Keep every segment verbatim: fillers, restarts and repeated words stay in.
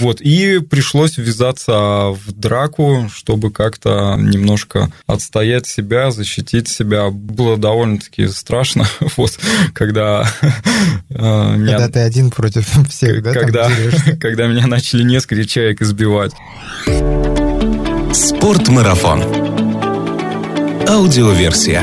Вот, и пришлось ввязаться в драку, чтобы как-то немножко отстоять себя, защитить себя. Было довольно-таки страшно, вот, когда... Когда ты один против всех, да? Когда меня начали несколько человек избивать. Спортмарафон. Аудиоверсия.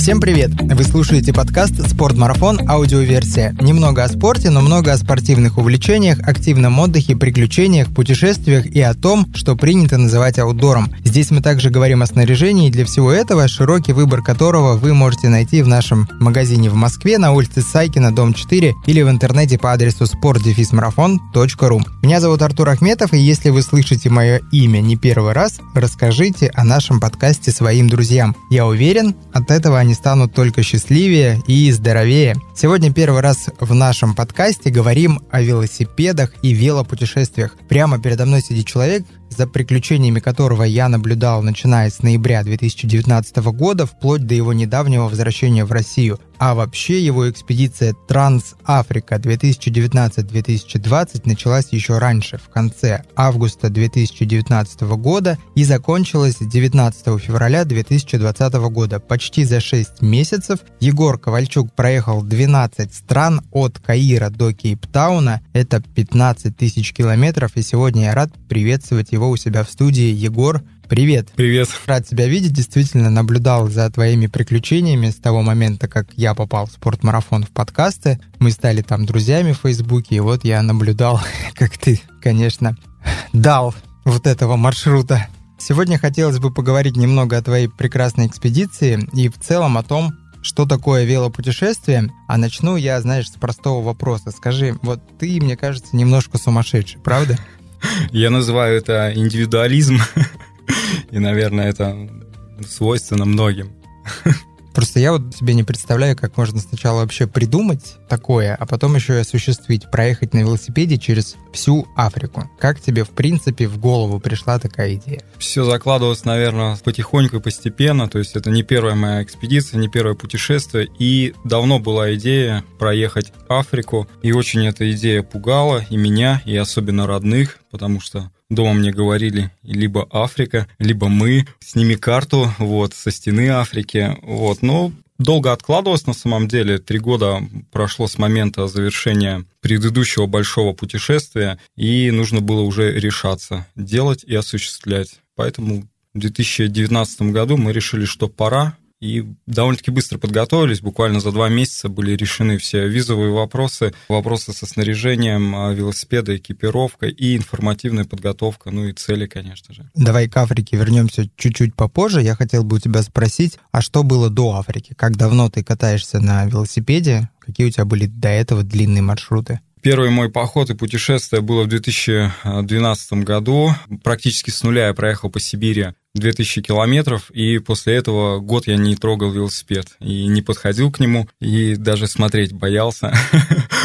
Всем привет! Вы слушаете подкаст «Спортмарафон. Аудиоверсия». Немного о спорте, но много о спортивных увлечениях, активном отдыхе, приключениях, путешествиях и о том, что принято называть аутдором. Здесь мы также говорим о снаряжении, для всего этого, широкий выбор которого вы можете найти в нашем магазине в Москве на улице Сайкина, дом четыре, или в интернете по адресу спорт дефис марафон точка ру. Меня зовут Артур Ахметов, и если вы слышите мое имя не первый раз, расскажите о нашем подкасте своим друзьям. Я уверен, от этого они станут только счастливее и здоровее. Сегодня первый раз в нашем подкасте говорим о велосипедах и велопутешествиях. Прямо передо мной сидит человек, за приключениями которого я наблюдал, начиная с ноября две тысячи девятнадцатого года, вплоть до его недавнего возвращения в Россию. А вообще его экспедиция «Транс-Африка две тысячи девятнадцать две тысячи двадцать» началась еще раньше, в конце августа две тысячи девятнадцатого года, и закончилась девятнадцатого февраля две тысячи двадцатого года. Почти за шесть месяцев Егор Ковальчук проехал двенадцать стран от Каира до Кейптауна. Это пятнадцать тысяч километров, и сегодня я рад приветствовать его у себя в студии. Егор, привет. Привет. Рад тебя видеть. Действительно наблюдал за твоими приключениями с того момента, как я попал в спортмарафон в подкасты. Мы стали там друзьями в Фейсбуке, и вот я наблюдал, как ты, конечно, дал вот этого маршрута. Сегодня хотелось бы поговорить немного о твоей прекрасной экспедиции и в целом о том, что такое велопутешествие. А начну я, знаешь, с простого вопроса. Скажи, вот ты, мне кажется, немножко сумасшедший, правда? Я называю это индивидуализм. И, наверное, это свойственно многим. Просто я вот себе не представляю, как можно сначала вообще придумать такое, а потом еще и осуществить, проехать на велосипеде через всю Африку. Как тебе, в принципе, в голову пришла такая идея? Все закладывалось, наверное, потихоньку и постепенно. То есть это не первая моя экспедиция, не первое путешествие. И давно была идея проехать Африку. И очень эта идея пугала и меня, и особенно родных, потому что дома мне говорили, либо Африка, либо мы, сними карту, вот, со стены Африки, вот, но долго откладывалось на самом деле, три года прошло с момента завершения предыдущего большого путешествия, и нужно было уже решаться, делать и осуществлять, поэтому в две тысячи девятнадцатом году мы решили, что пора, и довольно-таки быстро подготовились, буквально за два месяца были решены все визовые вопросы, вопросы со снаряжением велосипеда, экипировка и информативная подготовка, ну и цели, конечно же. Давай к Африке вернемся чуть-чуть попозже. Я хотел бы у тебя спросить, а что было до Африки? Как давно ты катаешься на велосипеде? Какие у тебя были до этого длинные маршруты? Первый мой поход и путешествие было в две тысячи двенадцатом году. Практически с нуля я проехал по Сибири две тысячи километров, и после этого год я не трогал велосипед, и не подходил к нему, и даже смотреть боялся.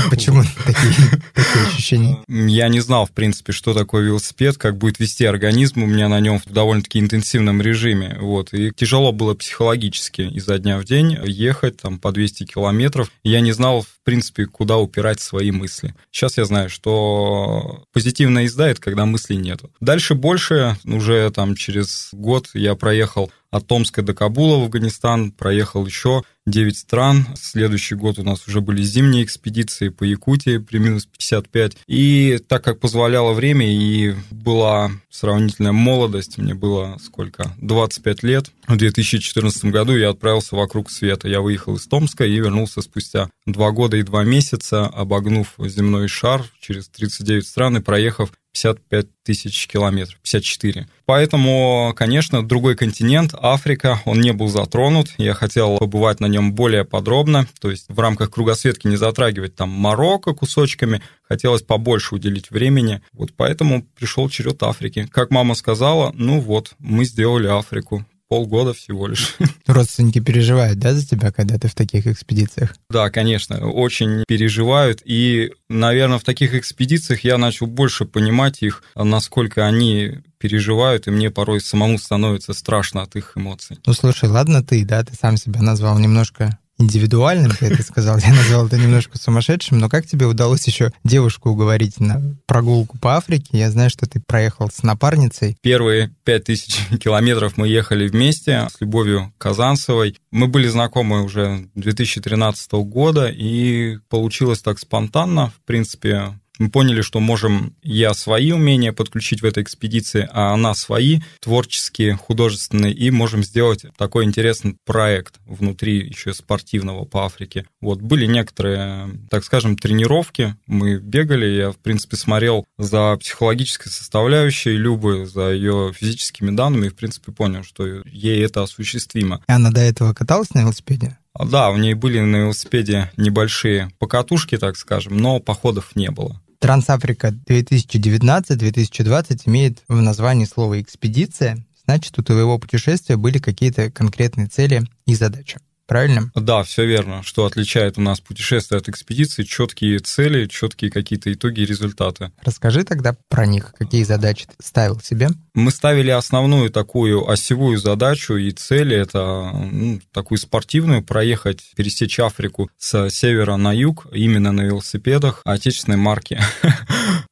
Почему такие, такие ощущения? Я не знал, в принципе, что такое велосипед, как будет вести организм у меня на нем в довольно-таки интенсивном режиме, вот, и тяжело было психологически изо дня в день ехать там по двести километров. Я не знал, в принципе, куда упирать свои мысли. Сейчас я знаю, что позитивная езда – это когда мыслей нет. Дальше больше, уже там через год я проехал от Томска до Кабула в Афганистан, проехал еще девять стран. Следующий год у нас уже были зимние экспедиции по Якутии при минус пятьдесят пять. И так как позволяло время и была сравнительная молодость, мне было сколько? двадцать пять лет. В две тысячи четырнадцатом году я отправился вокруг света. Я выехал из Томска и вернулся спустя два года и два месяца, обогнув земной шар через тридцать девять стран и проехав пятьдесят пять тысяч километров, пятьдесят четыре. Поэтому, конечно, другой континент, Африка, он не был затронут. Я хотел побывать на нем более подробно, то есть в рамках кругосветки не затрагивать там Марокко кусочками, хотелось побольше уделить времени. Вот поэтому пришел черед Африки. Как мама сказала, ну вот, мы сделали Африку. Полгода всего лишь. Родственники переживают, да, за тебя, когда ты в таких экспедициях? Да, конечно, очень переживают. И, наверное, в таких экспедициях я начал больше понимать их, насколько они переживают, и мне порой самому становится страшно от их эмоций. Ну, слушай, ладно ты, да, ты сам себя назвал немножко индивидуальным, ты это сказал, я назвал это немножко сумасшедшим, но как тебе удалось еще девушку уговорить на прогулку по Африке? Я знаю, что ты проехал с напарницей. Первые пять тысяч километров мы ехали вместе с Любовью Казанцевой. Мы были знакомы уже две тысячи тринадцатого года, и получилось так спонтанно, в принципе. Мы поняли, что можем я свои умения подключить в этой экспедиции, а она свои, творческие, художественные, и можем сделать такой интересный проект внутри еще спортивного по Африке. Вот, были некоторые, так скажем, тренировки, мы бегали, я, в принципе, смотрел за психологической составляющей Любы, за ее физическими данными, и, в принципе, понял, что ей это осуществимо. И она до этого каталась на велосипеде? Да, у нее были на велосипеде небольшие покатушки, так скажем, но походов не было. Транс-Африка две тысячи девятнадцать две тысячи двадцать имеет в названии слово «экспедиция», значит, у твоего путешествия были какие-то конкретные цели и задачи. Правильно? Да, все верно. Что отличает у нас путешествие от экспедиции? Четкие цели, четкие какие-то итоги и результаты. Расскажи тогда про них. Какие задачи ты ставил себе? Мы ставили основную такую осевую задачу и цель. Это ну, такую спортивную, проехать, пересечь Африку с севера на юг, именно на велосипедах отечественной марки.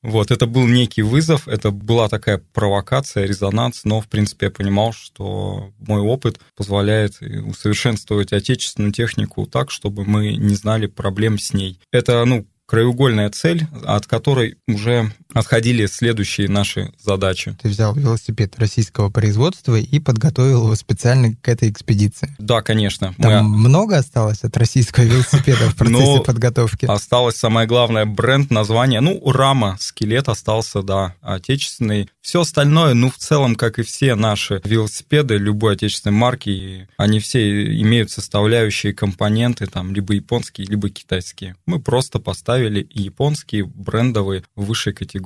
Вот, это был некий вызов, это была такая провокация, резонанс, но, в принципе, я понимал, что мой опыт позволяет усовершенствовать отечественную технику так, чтобы мы не знали проблем с ней. Это, ну, краеугольная цель, от которой уже отходили следующие наши задачи. Ты взял велосипед российского производства и подготовил его специально к этой экспедиции. Да, конечно. Там мы... много осталось от российского велосипеда в процессе подготовки? Осталось самое главное — бренд, название. Ну, рама, скелет остался, да, отечественный. Все остальное, ну, в целом, как и все наши велосипеды любой отечественной марки, они все имеют составляющие компоненты, там, либо японские, либо китайские. Мы просто поставили японские брендовые высшей категории.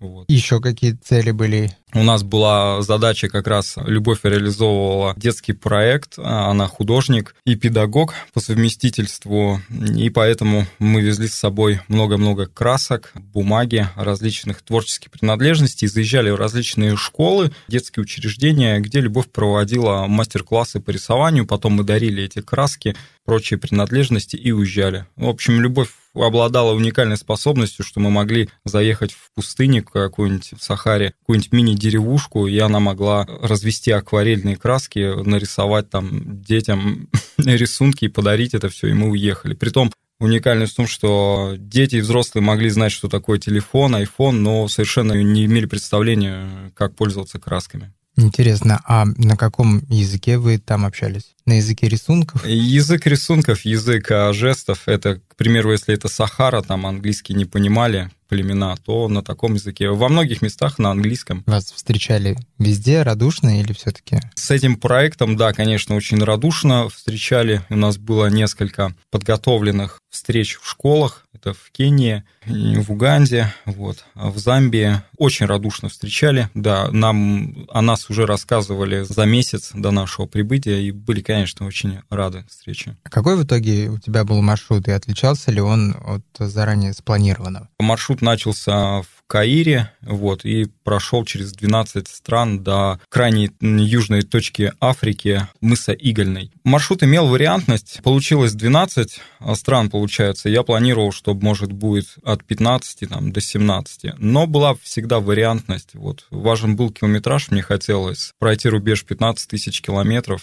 Вот. Еще какие цели были? У нас была задача, как раз Любовь реализовывала детский проект, она художник и педагог по совместительству, и поэтому мы везли с собой много-много красок, бумаги, различных творческих принадлежностей, заезжали в различные школы, детские учреждения, где Любовь проводила мастер-классы по рисованию, потом мы дарили эти краски, прочие принадлежности и уезжали. В общем, Любовь обладала уникальной способностью, что мы могли заехать в пустыню какую-нибудь в Сахаре, какую-нибудь мини-деревушку, и она могла развести акварельные краски, нарисовать там детям рисунки и подарить это все, и мы уехали. Притом уникальность в том, что дети и взрослые могли знать, что такое телефон, айфон, но совершенно не имели представления, как пользоваться красками. Интересно, а на каком языке вы там общались? На языке рисунков? Язык рисунков, язык жестов. Это, к примеру, если это Сахара, там английский не понимали племена, то на таком языке. Во многих местах на английском. Вас встречали везде радушно или все-таки? С этим проектом, да, конечно, очень радушно встречали. У нас было несколько подготовленных встреч в школах. Это в Кении, в Уганде, вот, в Замбии. Очень радушно встречали. Да, нам о нас уже рассказывали за месяц до нашего прибытия и были, конечно, очень рады встрече. Какой в итоге у тебя был маршрут и отличался ли он от заранее спланированного? Маршрут начался в Каире, вот, и прошел через двенадцать стран до крайней южной точки Африки, мыса Игольной. Маршрут имел вариантность, получилось двенадцать стран, получается. Я планировал, что, может, будет от пятнадцати там, до семнадцати, но была всегда вариантность. Вот. Важен был километраж, мне хотелось пройти рубеж пятнадцать тысяч километров,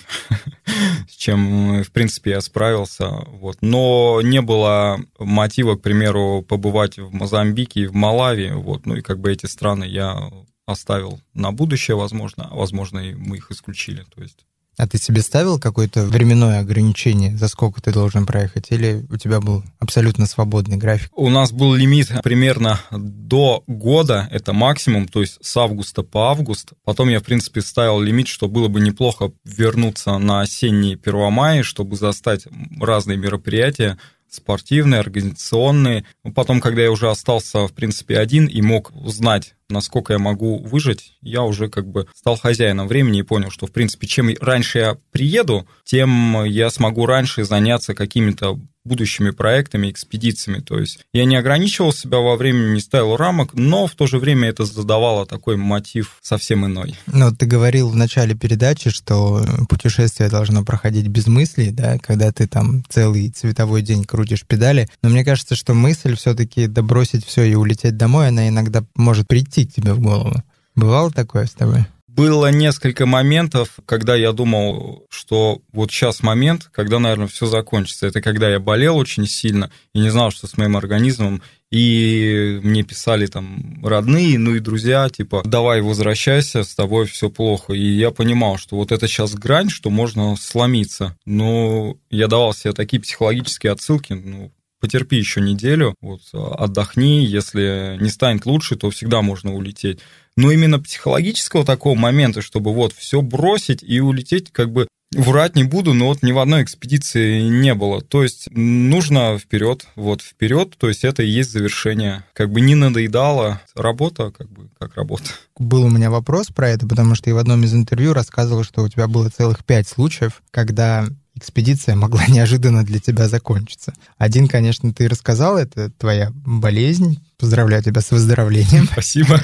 с чем, в принципе, я справился. Вот. Но не было мотива, к примеру, побывать в Мозамбике и в Малави, вот. Ну и как бы эти страны я оставил на будущее, возможно, а возможно, и мы их исключили. То есть. А ты себе ставил какое-то временное ограничение, за сколько ты должен проехать, или у тебя был абсолютно свободный график? У нас был лимит примерно до года, это максимум, то есть с августа по август. Потом я, в принципе, ставил лимит, что было бы неплохо вернуться на осенние первомаи, чтобы застать разные мероприятия, спортивные, организационные. Потом, когда я уже остался, в принципе, один и мог знать, насколько я могу выжить, я уже как бы стал хозяином времени и понял, что, в принципе, чем раньше я приеду, тем я смогу раньше заняться какими-то будущими проектами, экспедициями. То есть я не ограничивал себя во времени, не ставил рамок, но в то же время это задавало такой мотив совсем иной. Ну, ты говорил в начале передачи, что путешествие должно проходить без мыслей, да, когда ты там целый цветовой день крутишь педали. Но мне кажется, что мысль все-таки добросить все и улететь домой, она иногда может прийти к тебе в голову. Бывало такое с тобой? Было несколько моментов, когда я думал, что вот сейчас момент, когда, наверное, все закончится. Это когда я болел очень сильно и не знал, что с моим организмом. И мне писали там родные, ну и друзья, типа, давай возвращайся, с тобой все плохо. И я понимал, что вот это сейчас грань, что можно сломиться. Но я давал себе такие психологические отсылки, ну, потерпи еще неделю, вот, отдохни, если не станет лучше, то всегда можно улететь. Но именно психологического такого момента, чтобы вот все бросить и улететь, как бы врать не буду, но вот ни в одной экспедиции не было. То есть нужно вперед, вот вперед, то есть это и есть завершение. Как бы не надоедала работа, как бы как работа. Был у меня вопрос про это, потому что ты в одном из интервью рассказывал, что у тебя было целых пять случаев, когда экспедиция могла неожиданно для тебя закончиться. Один, конечно, ты рассказал, это твоя болезнь. Поздравляю тебя с выздоровлением. Спасибо.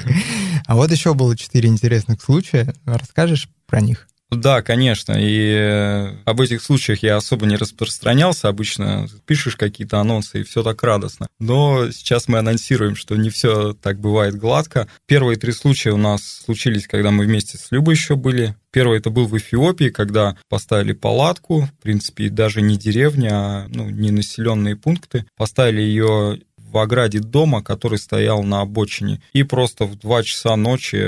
А вот еще было четыре интересных случая. Расскажешь про них? Да, конечно. И об этих случаях я особо не распространялся. Обычно пишешь какие-то анонсы, и все так радостно. Но сейчас мы анонсируем, что не все так бывает гладко. Первые три случая у нас случились, когда мы вместе с Любой еще были. Первый это был в Эфиопии, когда поставили палатку. В принципе, даже не деревня, а ну, не населенные пункты. Поставили ее в ограде дома, который стоял на обочине. И просто в два часа ночи,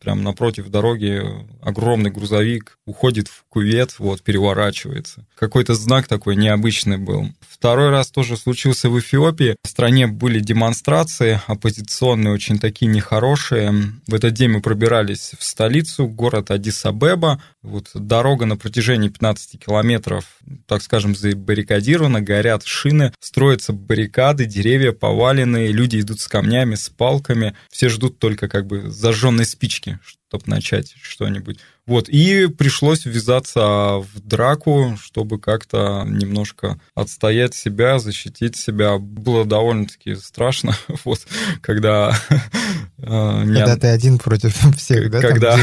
прямо напротив дороги, огромный грузовик уходит в кювет, вот, переворачивается. Какой-то знак такой необычный был. Второй раз тоже случился в Эфиопии. В стране были демонстрации оппозиционные, очень такие нехорошие. В этот день мы пробирались в столицу, город Аддис-Абеба. Вот дорога на протяжении пятнадцати километров, так скажем, забаррикадирована, горят шины, строятся баррикады, деревья поваленные, люди идут с камнями, с палками, все ждут только как бы зажженной спички, чтобы начать что-нибудь. Вот, и пришлось ввязаться в драку, чтобы как-то немножко отстоять себя, защитить себя. Было довольно-таки страшно, вот, когда... Когда ты один против всех, да? Когда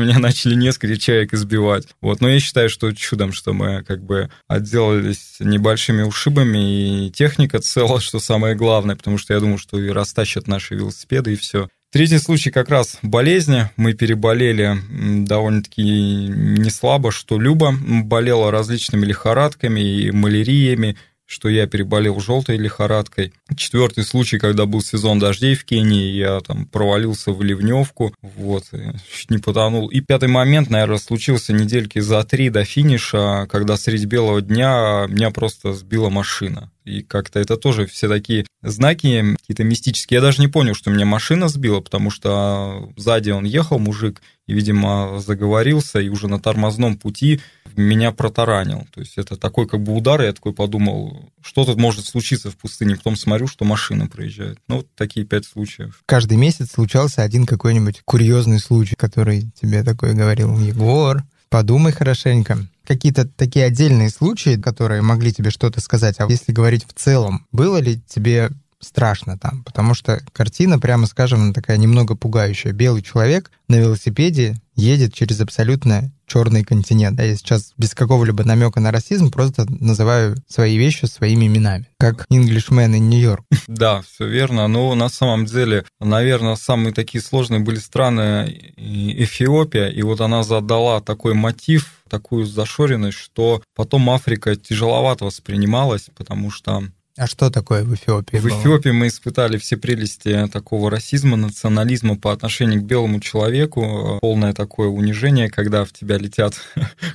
меня начали несколько человек избивать. Вот, но я считаю, что чудом, что мы как бы отделались небольшими ушибами, и техника целая, что самое главное, потому что я думал, что и растащат наши велосипеды, и все. Третий случай как раз болезни. Мы переболели довольно-таки неслабо, что Люба болела различными лихорадками и маляриями, что я переболел желтой лихорадкой. Четвертый случай, когда был сезон дождей в Кении, я там провалился в ливневку, вот, чуть не потонул. И пятый момент, наверное, случился недельки за три до финиша, когда среди белого дня меня просто сбила машина. И как-то это тоже все такие знаки какие-то мистические. Я даже не понял, что меня машина сбила, потому что сзади он ехал, мужик, и, видимо, заговорился, и уже на тормозном пути меня протаранил. То есть это такой как бы удар, и я такой подумал, что тут может случиться в пустыне. Потом смотрю, что машина проезжает. Ну, вот такие пять случаев. Каждый месяц случался один какой-нибудь курьезный случай, который тебе такой говорил: Егор, подумай хорошенько. Какие-то такие отдельные случаи, которые могли тебе что-то сказать. А если говорить в целом, было ли тебе страшно там? Потому что картина, прямо скажем, такая немного пугающая. Белый человек на велосипеде едет через абсолютно черный континент. Я сейчас без какого-либо намека на расизм просто называю свои вещи своими именами, как Englishman in New York. Да, все верно. Но на самом деле, наверное, самые такие сложные были страны Эфиопия, и вот она задала такой мотив, такую зашоренность, что потом Африка тяжеловато воспринималась, потому что... А что такое в Эфиопии? В Эфиопии мы испытали все прелести такого расизма, национализма по отношению к белому человеку. Полное такое унижение, когда в тебя летят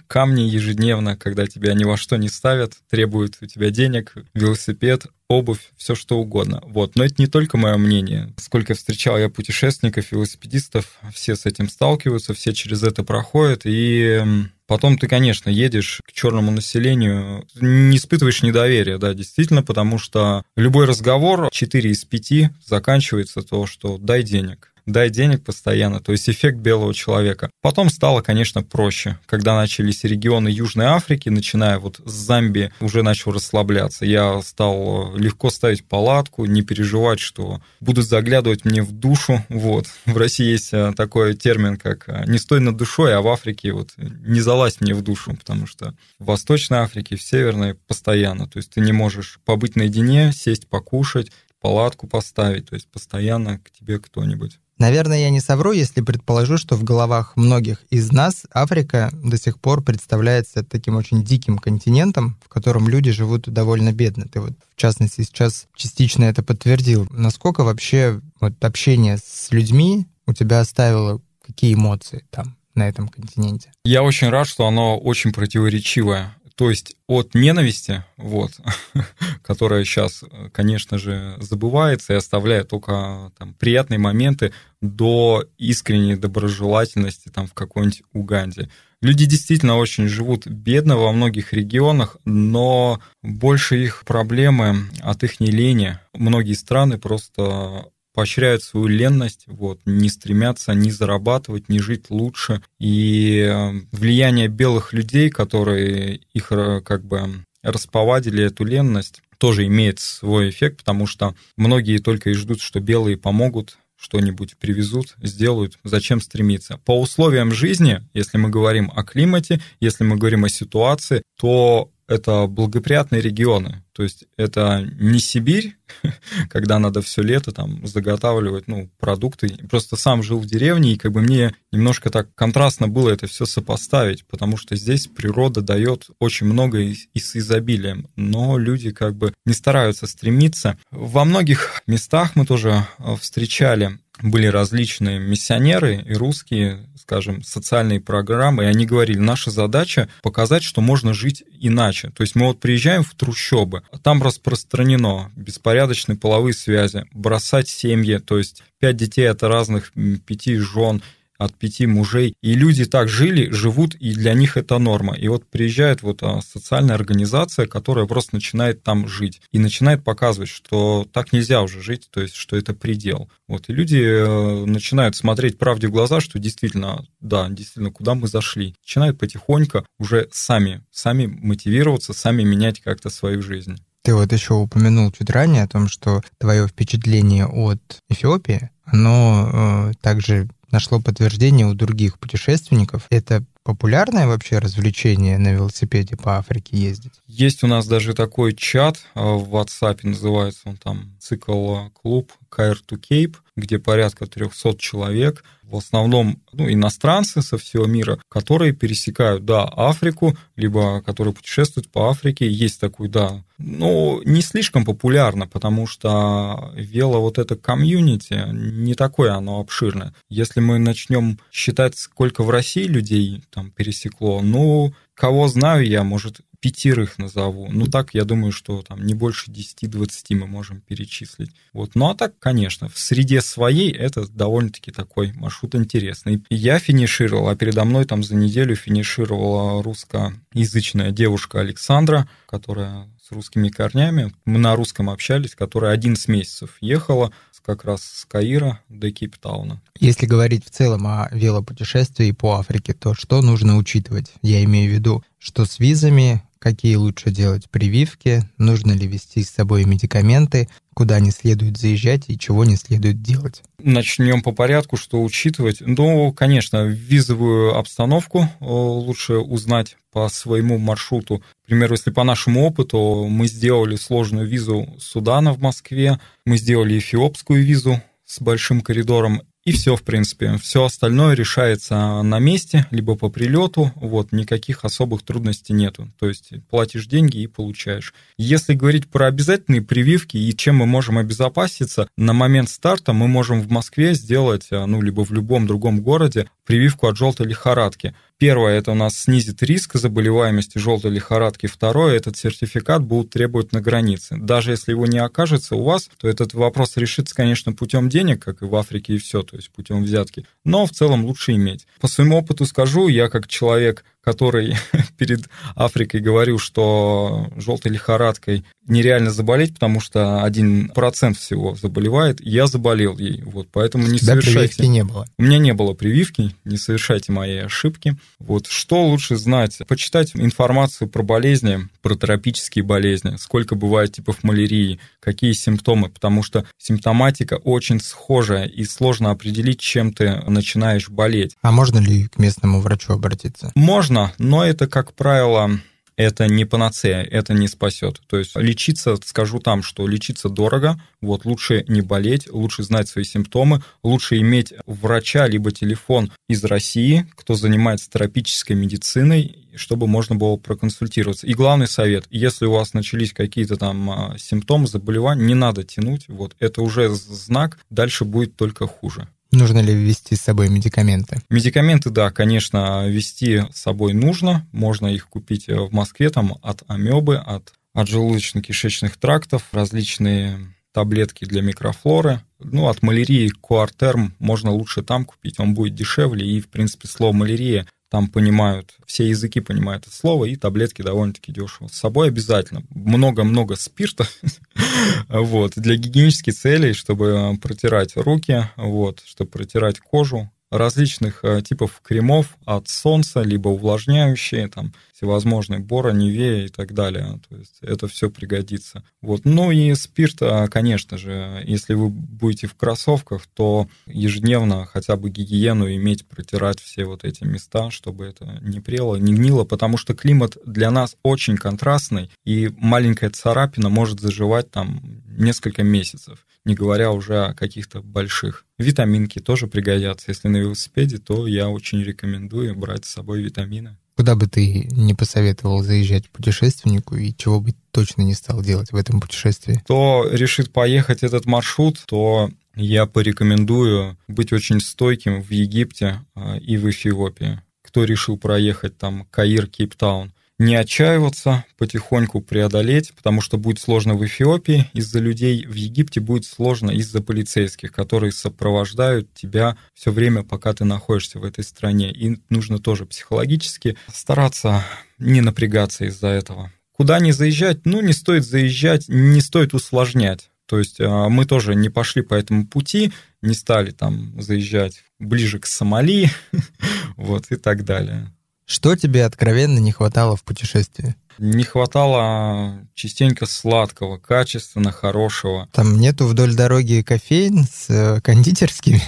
камни ежедневно, когда тебя ни во что не ставят, требуют у тебя денег, велосипед, обувь, все что угодно. Вот. Но это не только мое мнение. Сколько встречал я путешественников, велосипедистов, все с этим сталкиваются, все через это проходят, и... Потом ты, конечно, едешь к черному населению, не испытываешь недоверия, да, действительно, потому что любой разговор четыре из пяти заканчивается то, что дай денег. дай денег постоянно, то есть эффект белого человека. Потом стало, конечно, проще, когда начались регионы Южной Африки, начиная вот с Замбии, уже начал расслабляться. Я стал легко ставить палатку, не переживать, что будут заглядывать мне в душу. Вот. В России есть такой термин, как «не стой над душой», а в Африке вот «не залазь мне в душу», потому что в Восточной Африке, в Северной постоянно. То есть ты не можешь побыть наедине, сесть, покушать, палатку поставить, то есть постоянно к тебе кто-нибудь. Наверное, я не совру, если предположу, что в головах многих из нас Африка до сих пор представляется таким очень диким континентом, в котором люди живут довольно бедно. Ты вот, в частности, сейчас частично это подтвердил. Насколько вообще вот, общение с людьми у тебя оставило какие эмоции там, на этом континенте? Я очень рад, что оно очень противоречивое. То есть от ненависти, вот, которая сейчас, конечно же, забывается и оставляет только там, приятные моменты, до искренней доброжелательности там, в какой-нибудь Уганде. Люди действительно очень живут бедно во многих регионах, но больше их проблемы от их лени. Многие страны просто поощряют свою ленность, вот, не стремятся ни зарабатывать, ни жить лучше. И влияние белых людей, которые их как бы расповадили, эту ленность, тоже имеет свой эффект, потому что многие только и ждут, что белые помогут, что-нибудь привезут, сделают, зачем стремиться. По условиям жизни, если мы говорим о климате, если мы говорим о ситуации, то это благоприятные регионы, то есть это не Сибирь, когда надо все лето там заготавливать ну, продукты. Просто сам жил в деревне, и как бы мне немножко так контрастно было это все сопоставить, потому что здесь природа дает очень много и, и с изобилием, но люди как бы не стараются стремиться. Во многих местах мы тоже встречали, были различные миссионеры и русские, скажем, социальные программы, и они говорили, наша задача показать, что можно жить иначе. То есть мы вот приезжаем в трущобы, там распространено беспорядочные половые связи, бросать семьи, то есть пять детей от разных пяти жен, от пяти мужей, и люди так жили, живут, и для них это норма. И вот приезжает вот социальная организация, которая просто начинает там жить, и начинает показывать, что так нельзя уже жить, то есть, что это предел. Вот, и люди начинают смотреть правде в глаза, что действительно, да, действительно, куда мы зашли. Начинают потихоньку уже сами, сами мотивироваться, сами менять как-то свою жизнь. Ты вот еще упомянул чуть ранее о том, что твое впечатление от Эфиопии, оно э, также нашло подтверждение у других путешественников. Это популярное вообще развлечение на велосипеде по Африке ездить? Есть у нас даже такой чат в WhatsApp, называется он там цикл-клуб «Каир-ту-кейп», где порядка трехсот человек, в основном ну, иностранцы со всего мира, которые пересекают, да, Африку, либо которые путешествуют по Африке. Есть такой, да, но не слишком популярно, потому что вело вот это комьюнити, не такое оно обширное. Если мы начнем считать, сколько в России людей там пересекло, ну, кого знаю я, может, пятерых назову. Ну, так, я думаю, что там не больше десяти-двадцати мы можем перечислить. Вот. Ну, а так, конечно, в среде своей это довольно-таки такой маршрут интересный. Я финишировал, а передо мной там за неделю финишировала русскоязычная девушка Александра, которая с русскими корнями. Мы на русском общались, которая одиннадцать месяцев ехала как раз с Каира до Кейптауна. Если говорить в целом о велопутешествии по Африке, то что нужно учитывать? Я имею в виду, что с визами, какие лучше делать прививки, нужно ли везти с собой медикаменты, куда не следует заезжать и чего не следует делать. Начнем по порядку, что учитывать. Ну, конечно, визовую обстановку лучше узнать по своему маршруту. К примеру, если по нашему опыту, мы сделали сложную визу Судана в Москве, мы сделали эфиопскую визу с большим коридором. И все, в принципе. Все остальное решается на месте, либо по прилету. Вот, никаких особых трудностей нету. То есть платишь деньги и получаешь. Если говорить про обязательные прививки и чем мы можем обезопаситься, на момент старта мы можем в Москве сделать, ну, либо в любом другом городе, прививку от желтой лихорадки. Первое, это у нас снизит риск заболеваемости желтой лихорадки. Второе, этот сертификат будут требовать на границе. Даже если его не окажется у вас, то этот вопрос решится, конечно, путем денег, как и в Африке, и все, то есть путем взятки. Но в целом лучше иметь. По своему опыту скажу, я как человек, который перед Африкой говорил, что желтой лихорадкой нереально заболеть, потому что один процент всего заболевает. Я заболел ей, вот, поэтому не совершайте. Прививки не было. У меня не было прививки, не совершайте мои ошибки. Вот, что лучше знать? Почитать информацию про болезни, про тропические болезни, сколько бывает типов малярии, какие симптомы, потому что симптоматика очень схожая, и сложно определить, чем ты начинаешь болеть. А можно ли к местному врачу обратиться? Можно, но это, как правило, это не панацея, это не спасет. То есть лечиться, скажу там, что лечиться дорого, вот, лучше не болеть, лучше знать свои симптомы, лучше иметь врача либо телефон из России, кто занимается тропической медициной, чтобы можно было проконсультироваться. И главный совет, если у вас начались какие-то там симптомы, заболевания, не надо тянуть, вот, это уже знак, дальше будет только хуже. Нужно ли вести с собой медикаменты? Медикаменты, да, конечно, вести с собой нужно. Можно их купить в Москве, там, от амебы, от, от желудочно-кишечных трактов, различные таблетки для микрофлоры. Ну, от малярии Куартерм можно лучше там купить, он будет дешевле. И, в принципе, слово «малярия» там понимают, все языки понимают это слово, и таблетки довольно-таки дешево. С собой обязательно. Много-много спирта вот, для гигиенических целей, чтобы протирать руки, вот, чтобы протирать кожу. Различных типов кремов от солнца, либо увлажняющие, там, всевозможные Бора, Нивея и так далее. То есть это все пригодится. Вот. Ну и спирт, конечно же, если вы будете в кроссовках, то ежедневно хотя бы гигиену иметь, протирать все вот эти места, чтобы это не прело, не гнило, потому что климат для нас очень контрастный, и маленькая царапина может заживать там несколько месяцев, не говоря уже о каких-то больших. Витаминки тоже пригодятся. Если на велосипеде, то я очень рекомендую брать с собой витамины. Куда бы ты не посоветовал заезжать путешественнику и чего бы точно не стал делать в этом путешествии? Кто решит поехать этот маршрут, то я порекомендую быть очень стойким в Египте и в Эфиопии. Кто решил проехать там Каир, Кейптаун, не отчаиваться, потихоньку преодолеть, потому что будет сложно в Эфиопии из-за людей, в Египте будет сложно из-за полицейских, которые сопровождают тебя все время, пока ты находишься в этой стране. И нужно тоже психологически стараться не напрягаться из-за этого. Куда не заезжать? Ну, не стоит заезжать, не стоит усложнять. То есть мы тоже не пошли по этому пути, не стали там заезжать ближе к Сомали вот, и так далее. Что тебе откровенно не хватало в путешествии? Не хватало частенько сладкого, качественно хорошего. Там нету вдоль дороги кофеин с кондитерскими?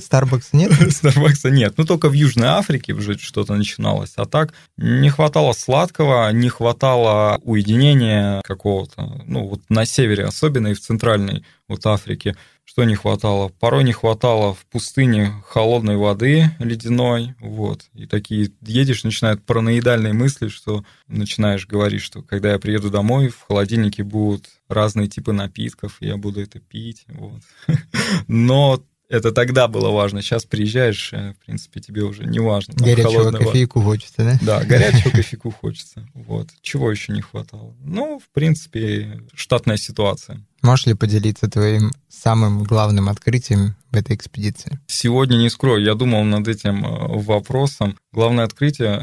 Старбакса нет? Старбакса нет. Ну, только в Южной Африке уже что-то начиналось. А так не хватало сладкого, не хватало уединения какого-то. Ну, вот на севере особенно и в Центральной вот Африке. Что не хватало? Порой не хватало в пустыне холодной воды ледяной, вот. И такие едешь, начинают параноидальные мысли, что начинаешь говорить, что когда я приеду домой, в холодильнике будут разные типы напитков, и я буду это пить, вот. Но это тогда было важно. Сейчас приезжаешь, в принципе, тебе уже не важно. Там горячего кофейку хочется, да? Да, горячего кофейку хочется. Вот. Чего еще не хватало? Ну, в принципе, штатная ситуация. Можешь ли поделиться твоим самым главным открытием в этой экспедиции? Сегодня не скрою. Я думал над этим вопросом. Главное открытие,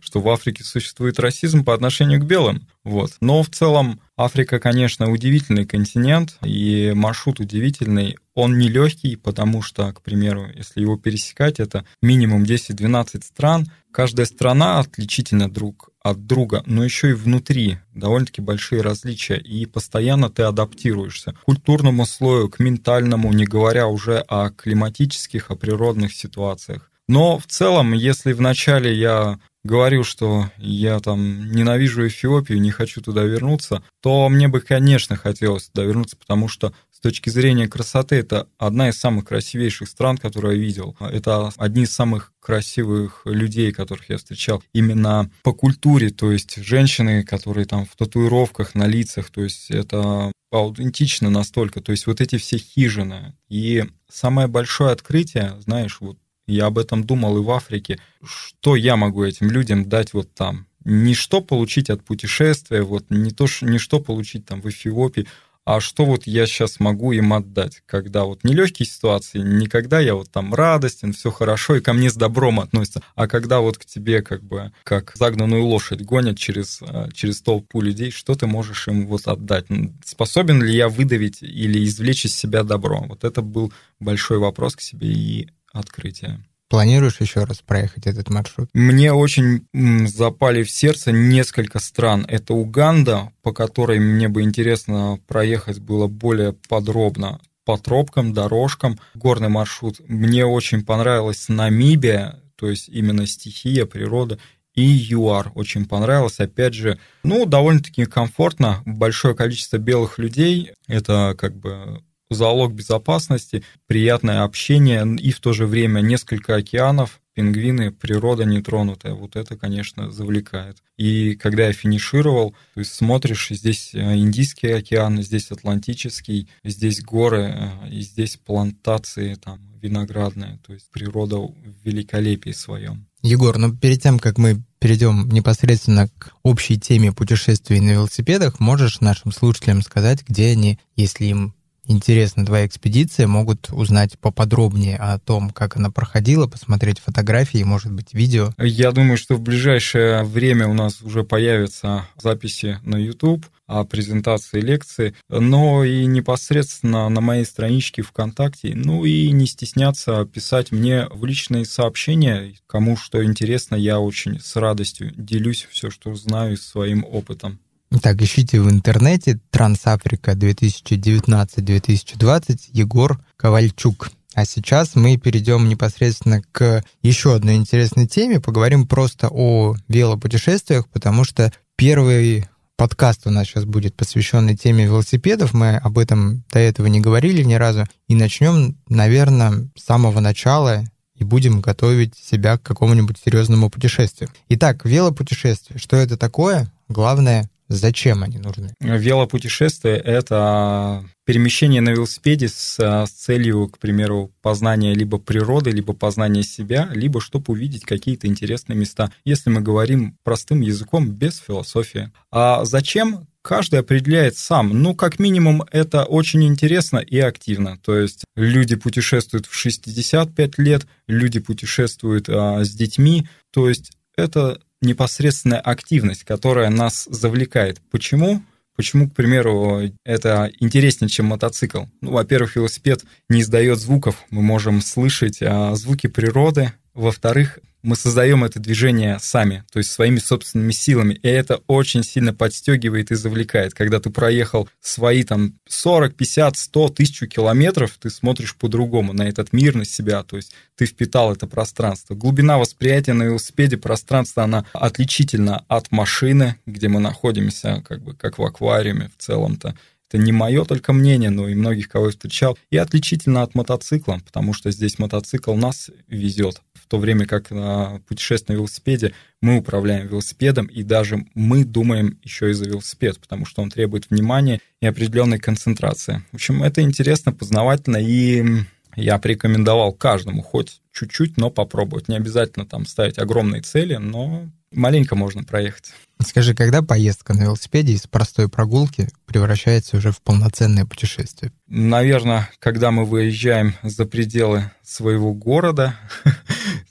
что в Африке существует расизм по отношению к белым. Вот. Но в целом Африка, конечно, удивительный континент, и маршрут удивительный. Он нелегкий, потому что, к примеру, если его пересекать, это минимум десять-двенадцать стран. Каждая страна отличительна друг от друга, но еще и внутри довольно-таки большие различия, и постоянно ты адаптируешься к культурному слою, к ментальному, не говоря уже о климатических, о природных ситуациях. Но в целом, если вначале я говорил, что я там ненавижу Эфиопию, не хочу туда вернуться, то мне бы, конечно, хотелось туда вернуться, потому что с точки зрения красоты это одна из самых красивейших стран, которую я видел. Это одни из самых красивых людей, которых я встречал именно по культуре, то есть женщины, которые там в татуировках на лицах, то есть это аутентично настолько, то есть вот эти все хижины. И самое большое открытие, знаешь, вот я об этом думал и в Африке. Что я могу этим людям дать вот там? Не что получить от путешествия, вот, не то, не что получить там в Эфиопии, а что вот я сейчас могу им отдать, когда вот нелегкие ситуации, никогда я вот там радостен, все хорошо, и ко мне с добром относятся, а когда вот к тебе как бы как загнанную лошадь гонят через, через толпу людей, что ты можешь им вот отдать? Способен ли я выдавить или извлечь из себя добро? Вот это был большой вопрос к себе и открытие. Планируешь еще раз проехать этот маршрут? Мне очень запали в сердце несколько стран. Это Уганда, по которой мне бы интересно проехать было более подробно. По тропкам, дорожкам, горный маршрут. Мне очень понравилась Намибия, то есть именно стихия, природа. И ЮАР очень понравилось. Опять же, ну, довольно-таки комфортно. Большое количество белых людей. Это как бы... залог безопасности, приятное общение, и в то же время несколько океанов, пингвины, природа нетронутая. Вот это, конечно, завлекает. И когда я финишировал, то есть смотришь, здесь Индийский океан, здесь Атлантический, здесь горы, и здесь плантации там виноградные, то есть природа в великолепии своем. Егор, но перед тем, как мы перейдем непосредственно к общей теме путешествий на велосипедах, можешь нашим слушателям сказать, где они, если им интересно, твоя экспедиция, могут узнать поподробнее о том, как она проходила, посмотреть фотографии, может быть, видео. Я думаю, что в ближайшее время у нас уже появятся записи на YouTube о презентации лекции, но и непосредственно на моей страничке ВКонтакте. Ну и не стесняться писать мне в личные сообщения. Кому что интересно, я очень с радостью делюсь все, что знаю, своим опытом. Итак, ищите в интернете «Транс-Африка две тысячи девятнадцать две тысячи двадцать» Егор Ковальчук. А сейчас мы перейдем непосредственно к еще одной интересной теме. Поговорим просто о велопутешествиях, потому что первый подкаст у нас сейчас будет посвященный теме велосипедов. Мы об этом до этого не говорили ни разу. И начнем, наверное, с самого начала и будем готовить себя к какому-нибудь серьезному путешествию. Итак, велопутешествие. Что это такое? Главное — зачем они нужны? Велопутешествие — это перемещение на велосипеде с, с целью, к примеру, познания либо природы, либо познания себя, либо чтобы увидеть какие-то интересные места, если мы говорим простым языком, без философии. А зачем? Каждый определяет сам. Ну, как минимум, это очень интересно и активно. То есть люди путешествуют в шестьдесят пять лет, люди путешествуют а, с детьми. То есть это... непосредственная активность, которая нас завлекает. Почему? Почему, к примеру, это интереснее, чем мотоцикл? Ну, во-первых, велосипед не издает звуков, мы можем слышать а, звуки природы. Во-вторых, мы создаем это движение сами, то есть своими собственными силами, и это очень сильно подстегивает и завлекает. Когда ты проехал свои там сорок, пятьдесят, сто, тысячу километров, ты смотришь по-другому на этот мир, на себя, то есть ты впитал это пространство. Глубина восприятия на велосипеде пространства, она отличительна от машины, где мы находимся, как бы как в аквариуме в целом-то. Это не мое только мнение, но и многих, кого я встречал. И отличительно от мотоцикла, потому что здесь мотоцикл нас везет, в то время как на путешествии на велосипеде мы управляем велосипедом, и даже мы думаем еще и за велосипед, потому что он требует внимания и определенной концентрации. В общем, это интересно, познавательно, и я порекомендовал каждому хоть чуть-чуть, но попробовать. Не обязательно там ставить огромные цели, но маленько можно проехать. Скажи, когда поездка на велосипеде из простой прогулки превращается уже в полноценное путешествие? Наверное, когда мы выезжаем за пределы своего города,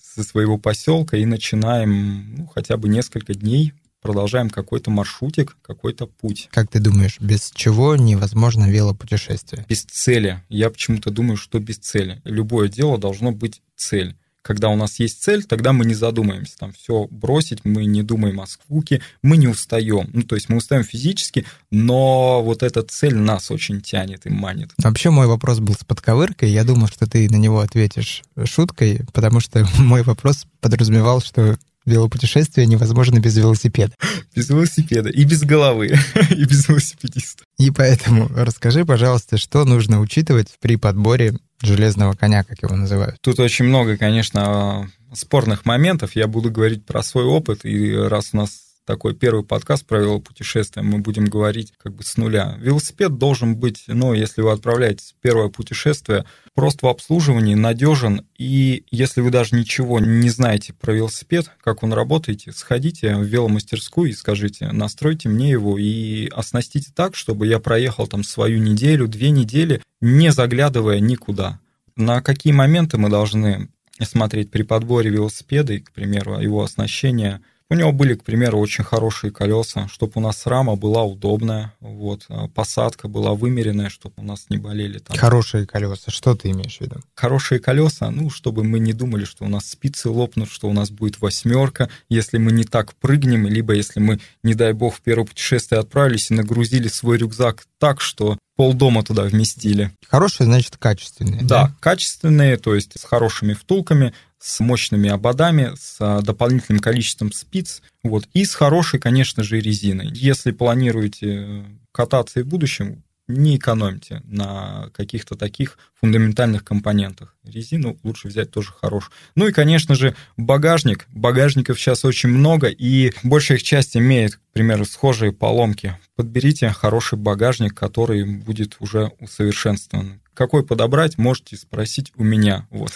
со своего поселка и начинаем ну, хотя бы несколько дней, продолжаем какой-то маршрутик, какой-то путь. Как ты думаешь, без чего невозможно велопутешествие? Без цели. Я почему-то думаю, что без цели. Любое дело должно быть цель. Когда у нас есть цель, тогда мы не задумаемся, там все бросить, мы не думаем о скуке, мы не устаем. Ну, то есть мы устаем физически, но вот эта цель нас очень тянет и манит. Вообще мой вопрос был с подковыркой, я думал, что ты на него ответишь шуткой, потому что мой вопрос подразумевал, что велопутешествие невозможно без велосипеда. Без велосипеда. И без головы. И без велосипедиста. И поэтому расскажи, пожалуйста, что нужно учитывать при подборе железного коня, как его называют. Тут очень много, конечно, спорных моментов. Я буду говорить про свой опыт. И раз у нас такой первый подкаст «Правила путешествия». Мы будем говорить как бы с нуля. Велосипед должен быть, ну, если вы отправляетесь в первое путешествие, прост в обслуживании, надежен. И если вы даже ничего не знаете про велосипед, как он работает, сходите в веломастерскую и скажите, настройте мне его и оснастите так, чтобы я проехал там свою неделю, две недели, не заглядывая никуда. На какие моменты мы должны смотреть при подборе велосипеда и, к примеру, его оснащения? У него были, к примеру, очень хорошие колеса, чтобы у нас рама была удобная, вот, посадка была вымеренная, чтобы у нас не болели там. Хорошие колеса, что ты имеешь в виду? Хорошие колеса, ну, чтобы мы не думали, что у нас спицы лопнут, что у нас будет восьмерка, если мы не так прыгнем, либо если мы, не дай бог, в первое путешествие отправились и нагрузили свой рюкзак так, что полдома туда вместили. Хорошие, значит, качественные. Да, да, качественные, то есть с хорошими втулками, с мощными ободами, с дополнительным количеством спиц, вот, и с хорошей, конечно же, резиной. Если планируете кататься и в будущем, не экономьте на каких-то таких фундаментальных компонентах. Резину лучше взять тоже хорошую. Ну и, конечно же, багажник. Багажников сейчас очень много, и большая их часть имеет, к примеру, схожие поломки. Подберите хороший багажник, который будет уже усовершенствован. Какой подобрать, можете спросить у меня. Вот.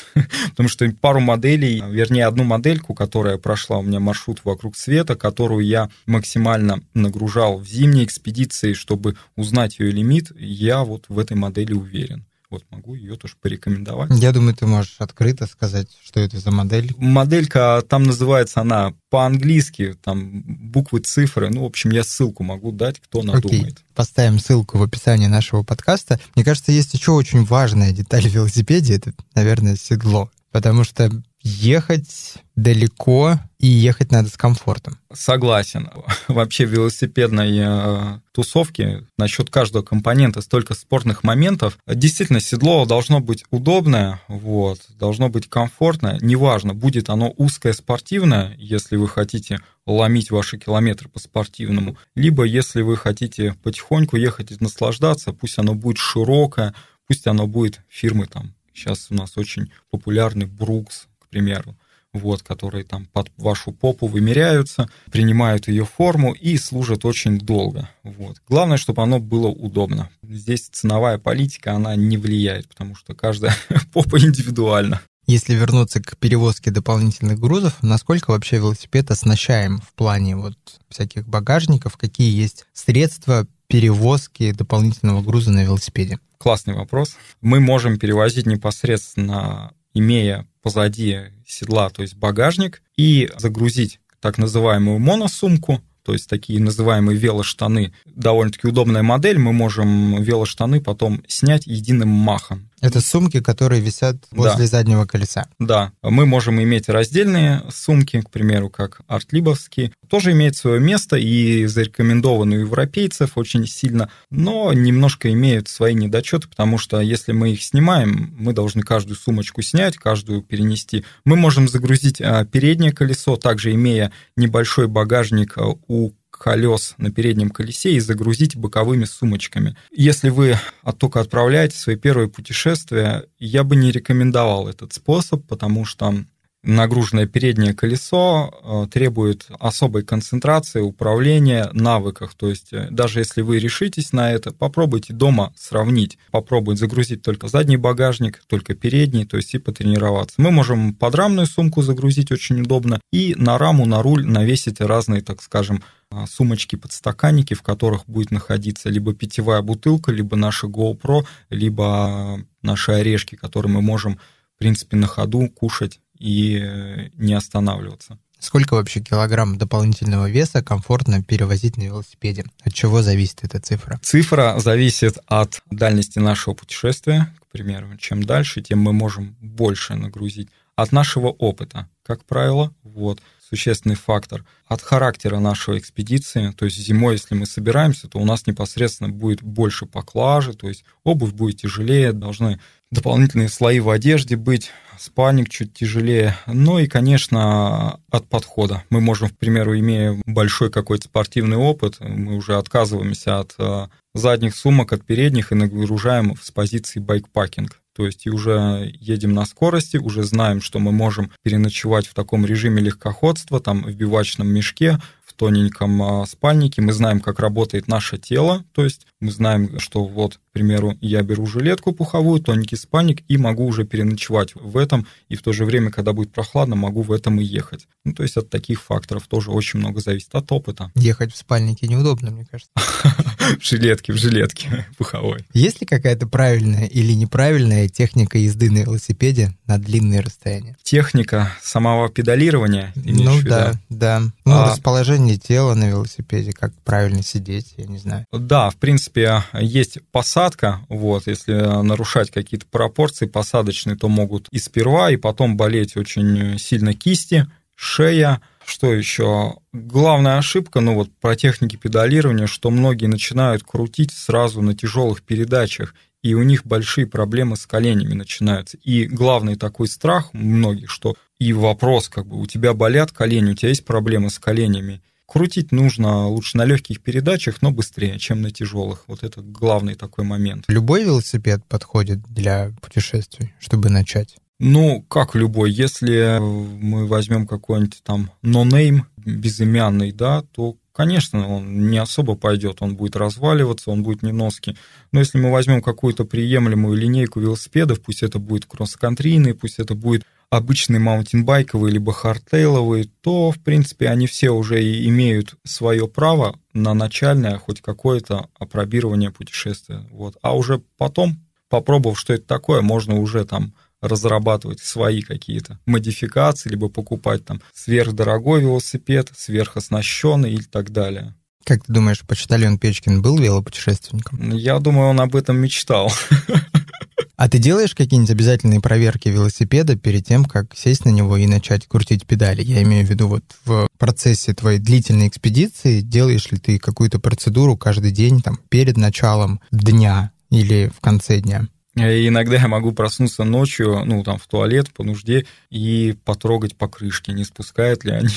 Потому что пару моделей, вернее, одну модельку, которая прошла у меня маршрут вокруг света, которую я максимально нагружал в зимней экспедиции, чтобы узнать ее лимит, я вот в этой модели уверен. Вот могу ее тоже порекомендовать. Я думаю, ты можешь открыто сказать, что это за модель. Моделька, там называется она по-английски, там буквы, цифры. Ну, в общем, я ссылку могу дать, кто надумает. Окей, поставим ссылку в описании нашего подкаста. Мне кажется, есть еще очень важная деталь в велосипеде, это, наверное, седло. Потому что ехать далеко и ехать надо с комфортом. Согласен. Вообще в велосипедной тусовке насчет каждого компонента столько спорных моментов. Действительно, седло должно быть удобное, вот, должно быть комфортное. Неважно, будет оно узкое, спортивное, если вы хотите ломить ваши километры по-спортивному, либо если вы хотите потихоньку ехать и наслаждаться, пусть оно будет широкое, пусть оно будет фирмы там. Сейчас у нас очень популярный Брукс, к примеру, вот, которые там под вашу попу вымеряются, принимают ее форму и служат очень долго. Вот. Главное, чтобы оно было удобно. Здесь ценовая политика, она не влияет, потому что каждая попа индивидуальна. Если вернуться к перевозке дополнительных грузов, насколько вообще велосипед оснащаем в плане вот всяких багажников, какие есть средства перевозки дополнительного груза на велосипеде? Классный вопрос. Мы можем перевозить непосредственно, имея позади седла, то есть багажник, и загрузить так называемую моносумку, то есть такие называемые велоштаны. Довольно-таки удобная модель. Мы можем велоштаны потом снять единым махом. Это сумки, которые висят возле да. заднего колеса. Да. Мы можем иметь раздельные сумки, к примеру, как артлибовские. Тоже имеют свое место и зарекомендованы у европейцев очень сильно, но немножко имеют свои недочеты, потому что если мы их снимаем, мы должны каждую сумочку снять, каждую перенести. Мы можем загрузить переднее колесо, также имея небольшой багажник у колес на переднем колесе и загрузить боковыми сумочками. Если вы только отправляете свои первые путешествия, я бы не рекомендовал этот способ, потому что нагруженное переднее колесо требует особой концентрации, управления, навыков. То есть даже если вы решитесь на это, попробуйте дома сравнить. Попробуйте загрузить только задний багажник, только передний, то есть и потренироваться. Мы можем подрамную сумку загрузить очень удобно и на раму, на руль навесить разные, так скажем, сумочки-подстаканники, в которых будет находиться либо питьевая бутылка, либо наша GoPro, либо наши орешки, которые мы можем, в принципе, на ходу кушать и не останавливаться. Сколько вообще килограмм дополнительного веса комфортно перевозить на велосипеде? От чего зависит эта цифра? Цифра зависит от дальности нашего путешествия. К примеру, чем дальше, тем мы можем больше нагрузить. От нашего опыта, как правило, вот, существенный фактор. От характера нашей экспедиции, то есть зимой, если мы собираемся, то у нас непосредственно будет больше поклажи, то есть обувь будет тяжелее, должны дополнительные слои в одежде быть, спальник чуть тяжелее. Ну и, конечно, от подхода. Мы можем, к примеру, имея большой какой-то спортивный опыт, мы уже отказываемся от задних сумок, от передних и нагружаем с позиции байкпакинг. То есть и уже едем на скорости, уже знаем, что мы можем переночевать в таком режиме легкоходства, там в бивачном мешке, в в тоненьком спальнике, мы знаем, как работает наше тело, то есть мы знаем, что вот, к примеру, я беру жилетку пуховую, тоненький спальник и могу уже переночевать в этом, и в то же время, когда будет прохладно, могу в этом и ехать. Ну, то есть от таких факторов тоже очень много зависит, от опыта. Ехать в спальнике неудобно, мне кажется. В жилетке, в жилетке пуховой. Есть ли какая-то правильная или неправильная техника езды на велосипеде на длинные расстояния? Техника самого педалирования? Ну да, да. Ну, расположение тела на велосипеде, как правильно сидеть, я не знаю. Да, в принципе, есть посадка, вот, если нарушать какие-то пропорции посадочные, то могут и сперва, и потом болеть очень сильно кисти, шея. Что еще? Главная ошибка, ну вот про техники педалирования, что многие начинают крутить сразу на тяжелых передачах, и у них большие проблемы с коленями начинаются. И главный такой страх у многих, что и вопрос, как бы, у тебя болят колени, у тебя есть проблемы с коленями. Крутить нужно лучше на легких передачах, но быстрее, чем на тяжелых. Вот это главный такой момент. Любой велосипед подходит для путешествий, чтобы начать? Ну, как любой, если мы возьмем какой-нибудь там нонейм, безымянный, да, то, конечно, он не особо пойдет, он будет разваливаться, он будет не носки. Но если мы возьмем какую-то приемлемую линейку велосипедов, пусть это будет кросс-контрийный, пусть это будет обычный маунтинбайковый либо хардтейловый, то, в принципе, они все уже и имеют свое право на начальное хоть какое-то опробирование путешествия. Вот. А уже потом, попробовав, что это такое, можно уже там разрабатывать свои какие-то модификации, либо покупать там сверхдорогой велосипед, сверхоснащенный и так далее. Как ты думаешь, почтальон Печкин был велопутешественником? Я думаю, он об этом мечтал. А ты делаешь какие-нибудь обязательные проверки велосипеда перед тем, как сесть на него и начать крутить педали? Я имею в виду, вот в процессе твоей длительной экспедиции делаешь ли ты какую-то процедуру каждый день, там, перед началом дня или в конце дня? И иногда я могу проснуться ночью, ну, там, в туалет по нужде и потрогать покрышки, не спускают ли они.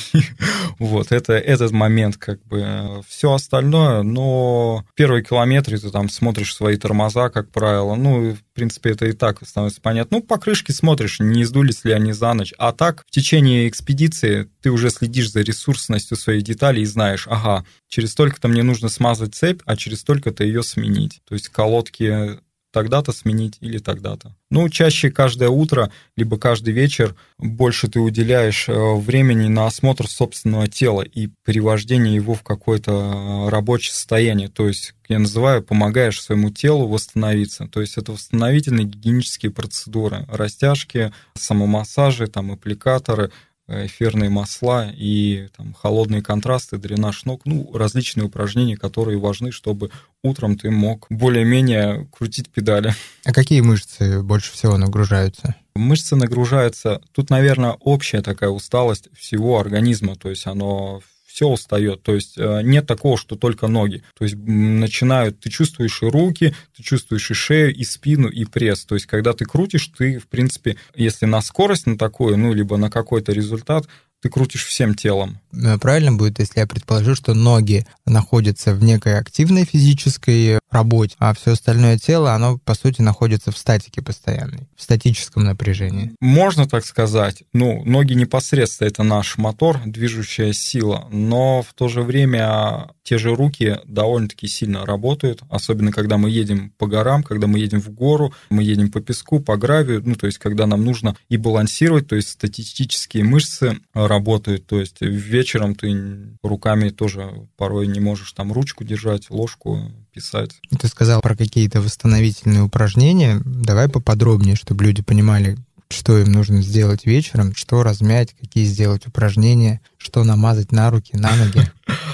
Вот, это этот момент, как бы, все остальное, но первые километры ты там смотришь свои тормоза, как правило, ну, в принципе, это и так становится понятно. Ну, покрышки смотришь, не сдулись ли они за ночь, а так в течение экспедиции ты уже следишь за ресурсностью своей детали и знаешь, ага, через столько-то мне нужно смазать цепь, а через столько-то ее сменить, то есть колодки тогда-то сменить или тогда-то. Ну, чаще каждое утро, либо каждый вечер больше ты уделяешь времени на осмотр собственного тела и привождение его в какое-то рабочее состояние. То есть, я называю, помогаешь своему телу восстановиться. То есть, это восстановительные гигиенические процедуры. Растяжки, самомассажи, там, аппликаторы, эфирные масла и там, холодные контрасты, дренаж ног, ну, различные упражнения, которые важны, чтобы утром ты мог более-менее крутить педали. А какие мышцы больше всего нагружаются? Мышцы нагружаются, тут, наверное, общая такая усталость всего организма, то есть оно все устает, то есть нет такого, что только ноги, то есть начинают, ты чувствуешь и руки, ты чувствуешь и шею, и спину, и пресс, то есть когда ты крутишь, ты, в принципе, если на скорость на такую, ну, либо на какой-то результат, ты крутишь всем телом. Правильно будет, если я предположу, что ноги находятся в некой активной физической работе, а все остальное тело, оно, по сути, находится в статике постоянной, в статическом напряжении. Можно так сказать. Ну, ноги непосредственно — это наш мотор, движущая сила, но в то же время те же руки довольно-таки сильно работают, особенно когда мы едем по горам, когда мы едем в гору, мы едем по песку, по гравию, ну, то есть когда нам нужно и балансировать, то есть статистические мышцы работают, то есть вечером ты руками тоже порой не можешь там ручку держать, ложку писать. Ты сказал про какие-то восстановительные упражнения, давай поподробнее, чтобы люди понимали, что им нужно сделать вечером, что размять, какие сделать упражнения, что намазать на руки, на ноги.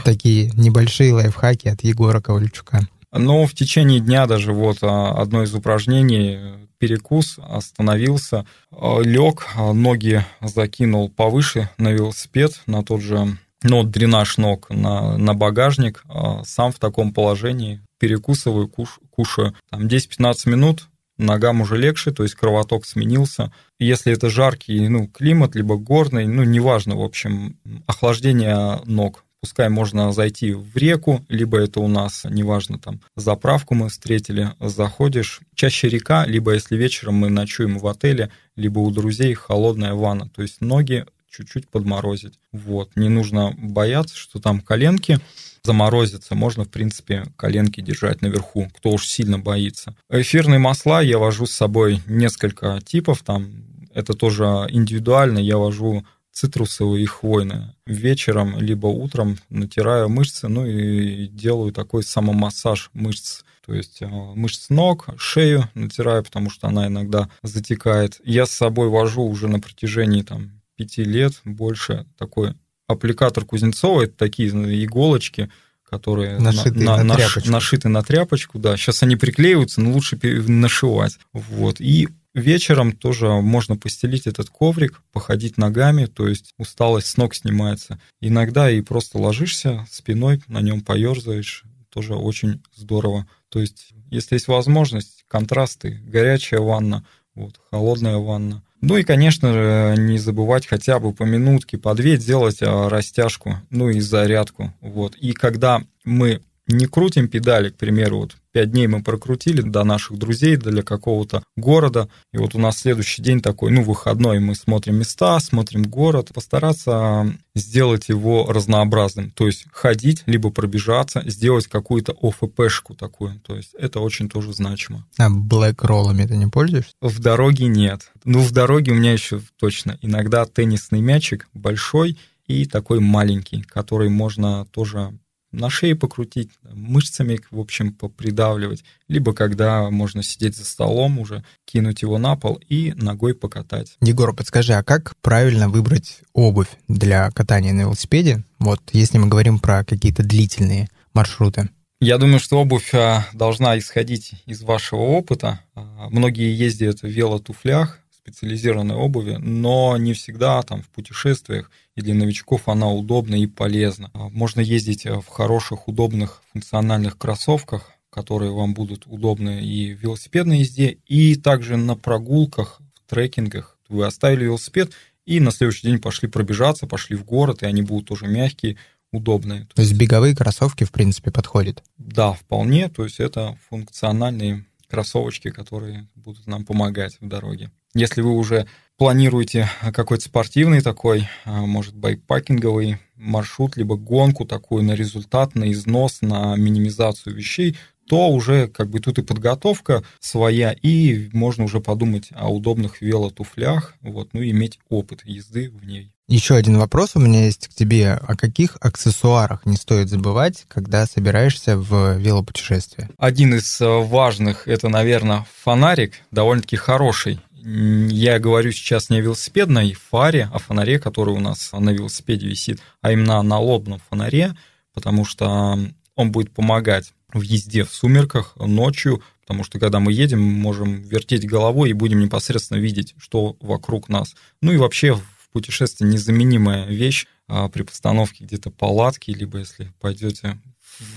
Такие небольшие лайфхаки от Егора Ковальчука. Ну, в течение дня даже вот одно из упражнений – перекус, остановился, лег, ноги закинул повыше на велосипед, на тот же, ну, дренаж ног, на, на багажник, сам в таком положении перекусываю, куш, кушаю. Там десять-пятнадцать минут, ногам уже легче, то есть кровоток сменился. Если это жаркий, ну, климат, либо горный, ну, неважно, в общем, охлаждение ног. Пускай можно зайти в реку, либо это у нас, неважно, там, заправку мы встретили, заходишь. Чаще река, либо если вечером мы ночуем в отеле, либо у друзей холодная ванна. То есть ноги чуть-чуть подморозить. Вот. Не нужно бояться, что там коленки заморозятся. Можно, в принципе, коленки держать наверху, кто уж сильно боится. Эфирные масла я вожу с собой несколько типов. Там это тоже индивидуально. Я вожу цитрусовые и хвойные. Вечером либо утром натираю мышцы, ну и делаю такой самомассаж мышц. То есть мышц ног, шею натираю, потому что она иногда затекает. Я с собой вожу уже на протяжении там, пяти лет больше такой аппликатор Кузнецова. Это такие иголочки, которые нашиты на, на, на, тряпочку. Нашиты на тряпочку. Да. Сейчас они приклеиваются, но лучше нашивать. Вот. И вечером тоже можно постелить этот коврик, походить ногами, то есть усталость с ног снимается. Иногда и просто ложишься спиной, на нем поерзаешь, тоже очень здорово. То есть, если есть возможность, контрасты, горячая ванна, вот, холодная ванна. Ну и, конечно же, не забывать хотя бы по минутке, по две делать растяжку, ну и зарядку. Вот. И когда мы не крутим педали, к примеру, вот пять дней мы прокрутили до наших друзей, для какого-то города, и вот у нас следующий день такой, ну, выходной, мы смотрим места, смотрим город, постараться сделать его разнообразным, то есть ходить, либо пробежаться, сделать какую-то ОФПшку такую, то есть это очень тоже значимо. А блэк-роллами ты не пользуешься? В дороге нет. Ну, в дороге у меня еще точно иногда теннисный мячик большой и такой маленький, который можно тоже на шее покрутить, мышцами, в общем, попридавливать. Либо когда можно сидеть за столом уже, кинуть его на пол и ногой покатать. Егор, подскажи, а как правильно выбрать обувь для катания на велосипеде? Вот если мы говорим про какие-то длительные маршруты. Я думаю, что обувь должна исходить из вашего опыта. Многие ездят в велотуфлях, специализированной обуви, но не всегда там в путешествиях и для новичков она удобна и полезна. Можно ездить в хороших, удобных, функциональных кроссовках, которые вам будут удобны и в велосипедной езде, и также на прогулках, в трекингах. Вы оставили велосипед и на следующий день пошли пробежаться, пошли в город, и они будут тоже мягкие, удобные. То есть беговые кроссовки, в принципе, подходят? Да, вполне. То есть это функциональные кроссовочки, которые будут нам помогать в дороге. Если вы уже планируете какой-то спортивный такой, может, байкпакинговый маршрут, либо гонку такую на результат, на износ, на минимизацию вещей, то уже как бы тут и подготовка своя, и можно уже подумать о удобных велотуфлях, вот, ну и иметь опыт езды в ней. Еще один вопрос у меня есть к тебе. О каких аксессуарах не стоит забывать, когда собираешься в велопутешествие? Один из важных, это, наверное, фонарик, довольно-таки хороший. Я говорю сейчас не о велосипедной фаре, о фонаре, который у нас на велосипеде висит, а именно о налобном фонаре, потому что он будет помогать в езде в сумерках, ночью, потому что когда мы едем, мы можем вертеть головой и будем непосредственно видеть, что вокруг нас. Ну и вообще в путешествии незаменимая вещь при постановке где-то палатки, либо если пойдете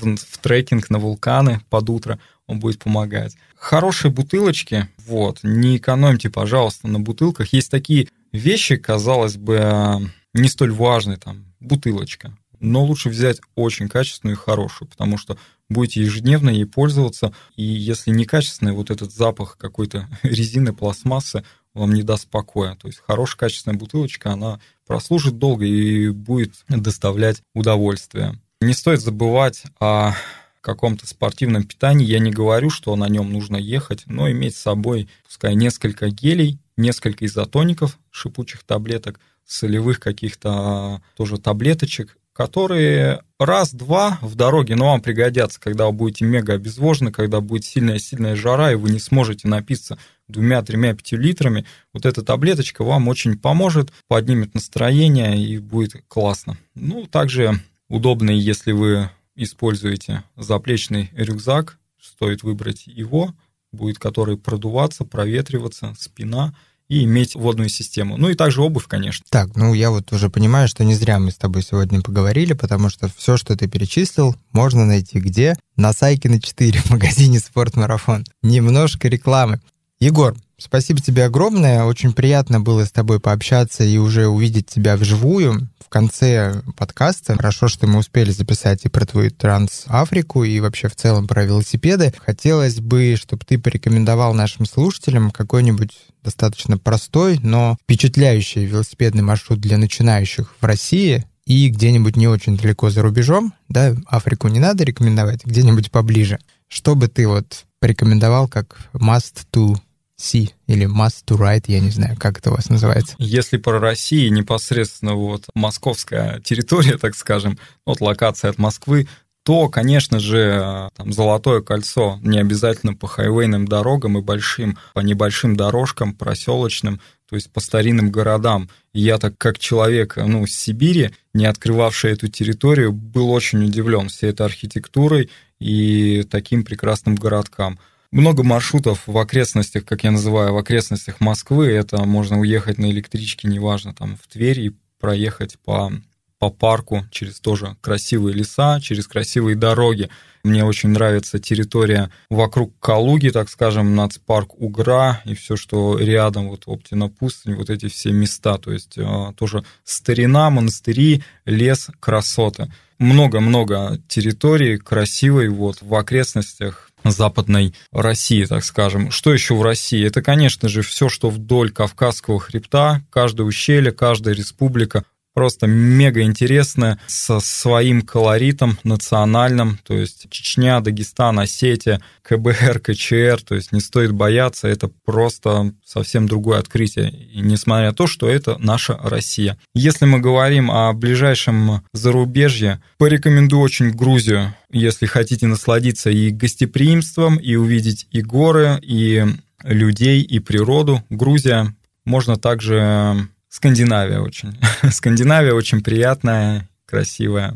в, в трекинг на вулканы под утро, он будет помогать. Хорошие бутылочки, вот, не экономьте, пожалуйста, на бутылках. Есть такие вещи, казалось бы, не столь важные, там, бутылочка. Но лучше взять очень качественную и хорошую, потому что будете ежедневно ей пользоваться, и если некачественный, вот этот запах какой-то резины, пластмассы вам не даст покоя. То есть хорошая, качественная бутылочка, она прослужит долго и будет доставлять удовольствие. Не стоит забывать о каком-то спортивном питании. Я не говорю, что на нем нужно ехать, но иметь с собой, пускай, несколько гелей, несколько изотоников, шипучих таблеток, солевых каких-то тоже таблеточек, которые раз-два в дороге, но вам пригодятся, когда вы будете мега обезвожены, когда будет сильная-сильная жара, и вы не сможете напиться двумя-тремя-пятью литрами. Вот эта таблеточка вам очень поможет, поднимет настроение, и будет классно. Ну, также удобно, если вы используете заплечный рюкзак, стоит выбрать его, будет который продуваться, проветриваться, спина, и иметь водную систему. Ну и также обувь, конечно. Так, ну я вот уже понимаю, что не зря мы с тобой сегодня поговорили, потому что все, что ты перечислил, можно найти где? На Сайкина четыре в магазине «Спортмарафон». Немножко рекламы. Егор, спасибо тебе огромное. Очень приятно было с тобой пообщаться и уже увидеть тебя вживую в конце подкаста. Хорошо, что мы успели записать и про твою Транс-Африку, и вообще в целом про велосипеды. Хотелось бы, чтобы ты порекомендовал нашим слушателям какой-нибудь достаточно простой, но впечатляющий велосипедный маршрут для начинающих в России и где-нибудь не очень далеко за рубежом. Да, Африку не надо рекомендовать, где-нибудь поближе. Что бы ты вот порекомендовал как must to see или must to ride, я не знаю, как это у вас называется. Если про Россию, непосредственно вот московская территория, так скажем, вот локация от Москвы, то, конечно же, там, Золотое кольцо, не обязательно по хайвейным дорогам и большим, по небольшим дорожкам, проселочным, то есть по старинным городам. Я, так как человек ну, с Сибири, не открывавший эту территорию, был очень удивлен всей этой архитектурой и таким прекрасным городкам. Много маршрутов в окрестностях, как я называю, в окрестностях Москвы. Это можно уехать на электричке, неважно, там в Тверь и проехать по... по парку, через тоже красивые леса, через красивые дороги. Мне очень нравится территория вокруг Калуги, так скажем, нацпарк Угра и все, что рядом, вот Оптина пустынь, вот эти все места. То есть тоже старина, монастыри, лес, красоты. Много-много территорий красивой вот в окрестностях Западной России, так скажем. Что еще в России? Это, конечно же, все, что вдоль Кавказского хребта, каждое ущелье, каждая республика. Просто мега интересно, со своим колоритом национальным, то есть Чечня, Дагестан, Осетия, КБР, КЧР, то есть не стоит бояться, это просто совсем другое открытие, и несмотря на то, что это наша Россия. Если мы говорим о ближайшем зарубежье, порекомендую очень Грузию, если хотите насладиться и гостеприимством, и увидеть и горы, и людей, и природу. Грузия, можно также... Скандинавия очень. Скандинавия очень приятная, красивая.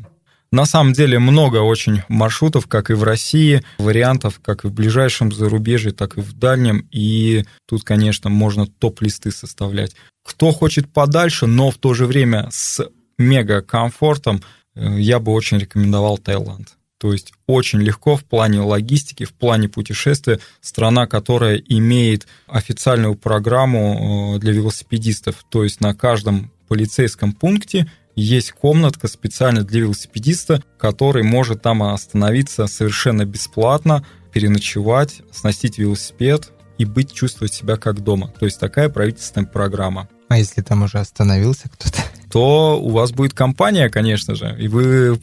На самом деле много очень маршрутов, как и в России, вариантов, как и в ближайшем зарубежье, так и в дальнем. И тут, конечно, можно топ-листы составлять. Кто хочет подальше, но в то же время с мега-комфортом, я бы очень рекомендовал Таиланд. То есть очень легко в плане логистики, в плане путешествия, страна, которая имеет официальную программу для велосипедистов. То есть на каждом полицейском пункте есть комнатка специально для велосипедиста, который может там остановиться совершенно бесплатно, переночевать, оснастить велосипед и быть, чувствовать себя как дома. То есть такая правительственная программа. А если там уже остановился кто-то? То у вас будет компания, конечно же, и вы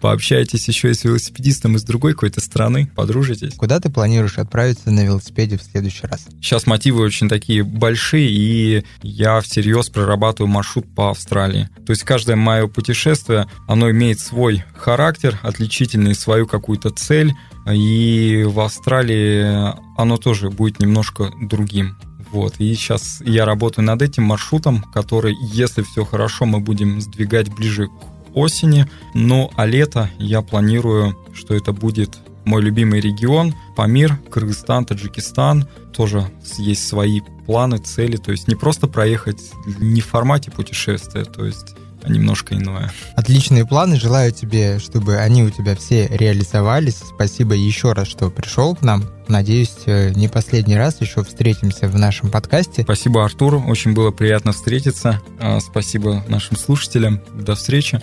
пообщаетесь еще и с велосипедистом из другой какой-то страны, подружитесь. Куда ты планируешь отправиться на велосипеде в следующий раз? Сейчас мотивы очень такие большие, и я всерьез прорабатываю маршрут по Австралии. То есть каждое мое путешествие, оно имеет свой характер, отличительный, свою какую-то цель, и в Австралии оно тоже будет немножко другим. Вот, и сейчас я работаю над этим маршрутом, который, если все хорошо, мы будем сдвигать ближе к осени. Ну, а лето я планирую, что это будет мой любимый регион, Памир, Кыргызстан, Таджикистан. Тоже есть свои планы, цели, то есть не просто проехать не в формате путешествия, то есть... а немножко иное. Отличные планы. Желаю тебе, чтобы они у тебя все реализовались. Спасибо еще раз, что пришел к нам. Надеюсь, не последний раз еще встретимся в нашем подкасте. Спасибо, Артур. Очень было приятно встретиться. Спасибо нашим слушателям. До встречи.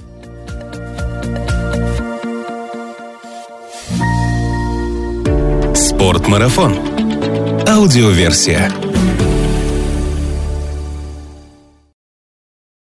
Спортмарафон. Аудиоверсия.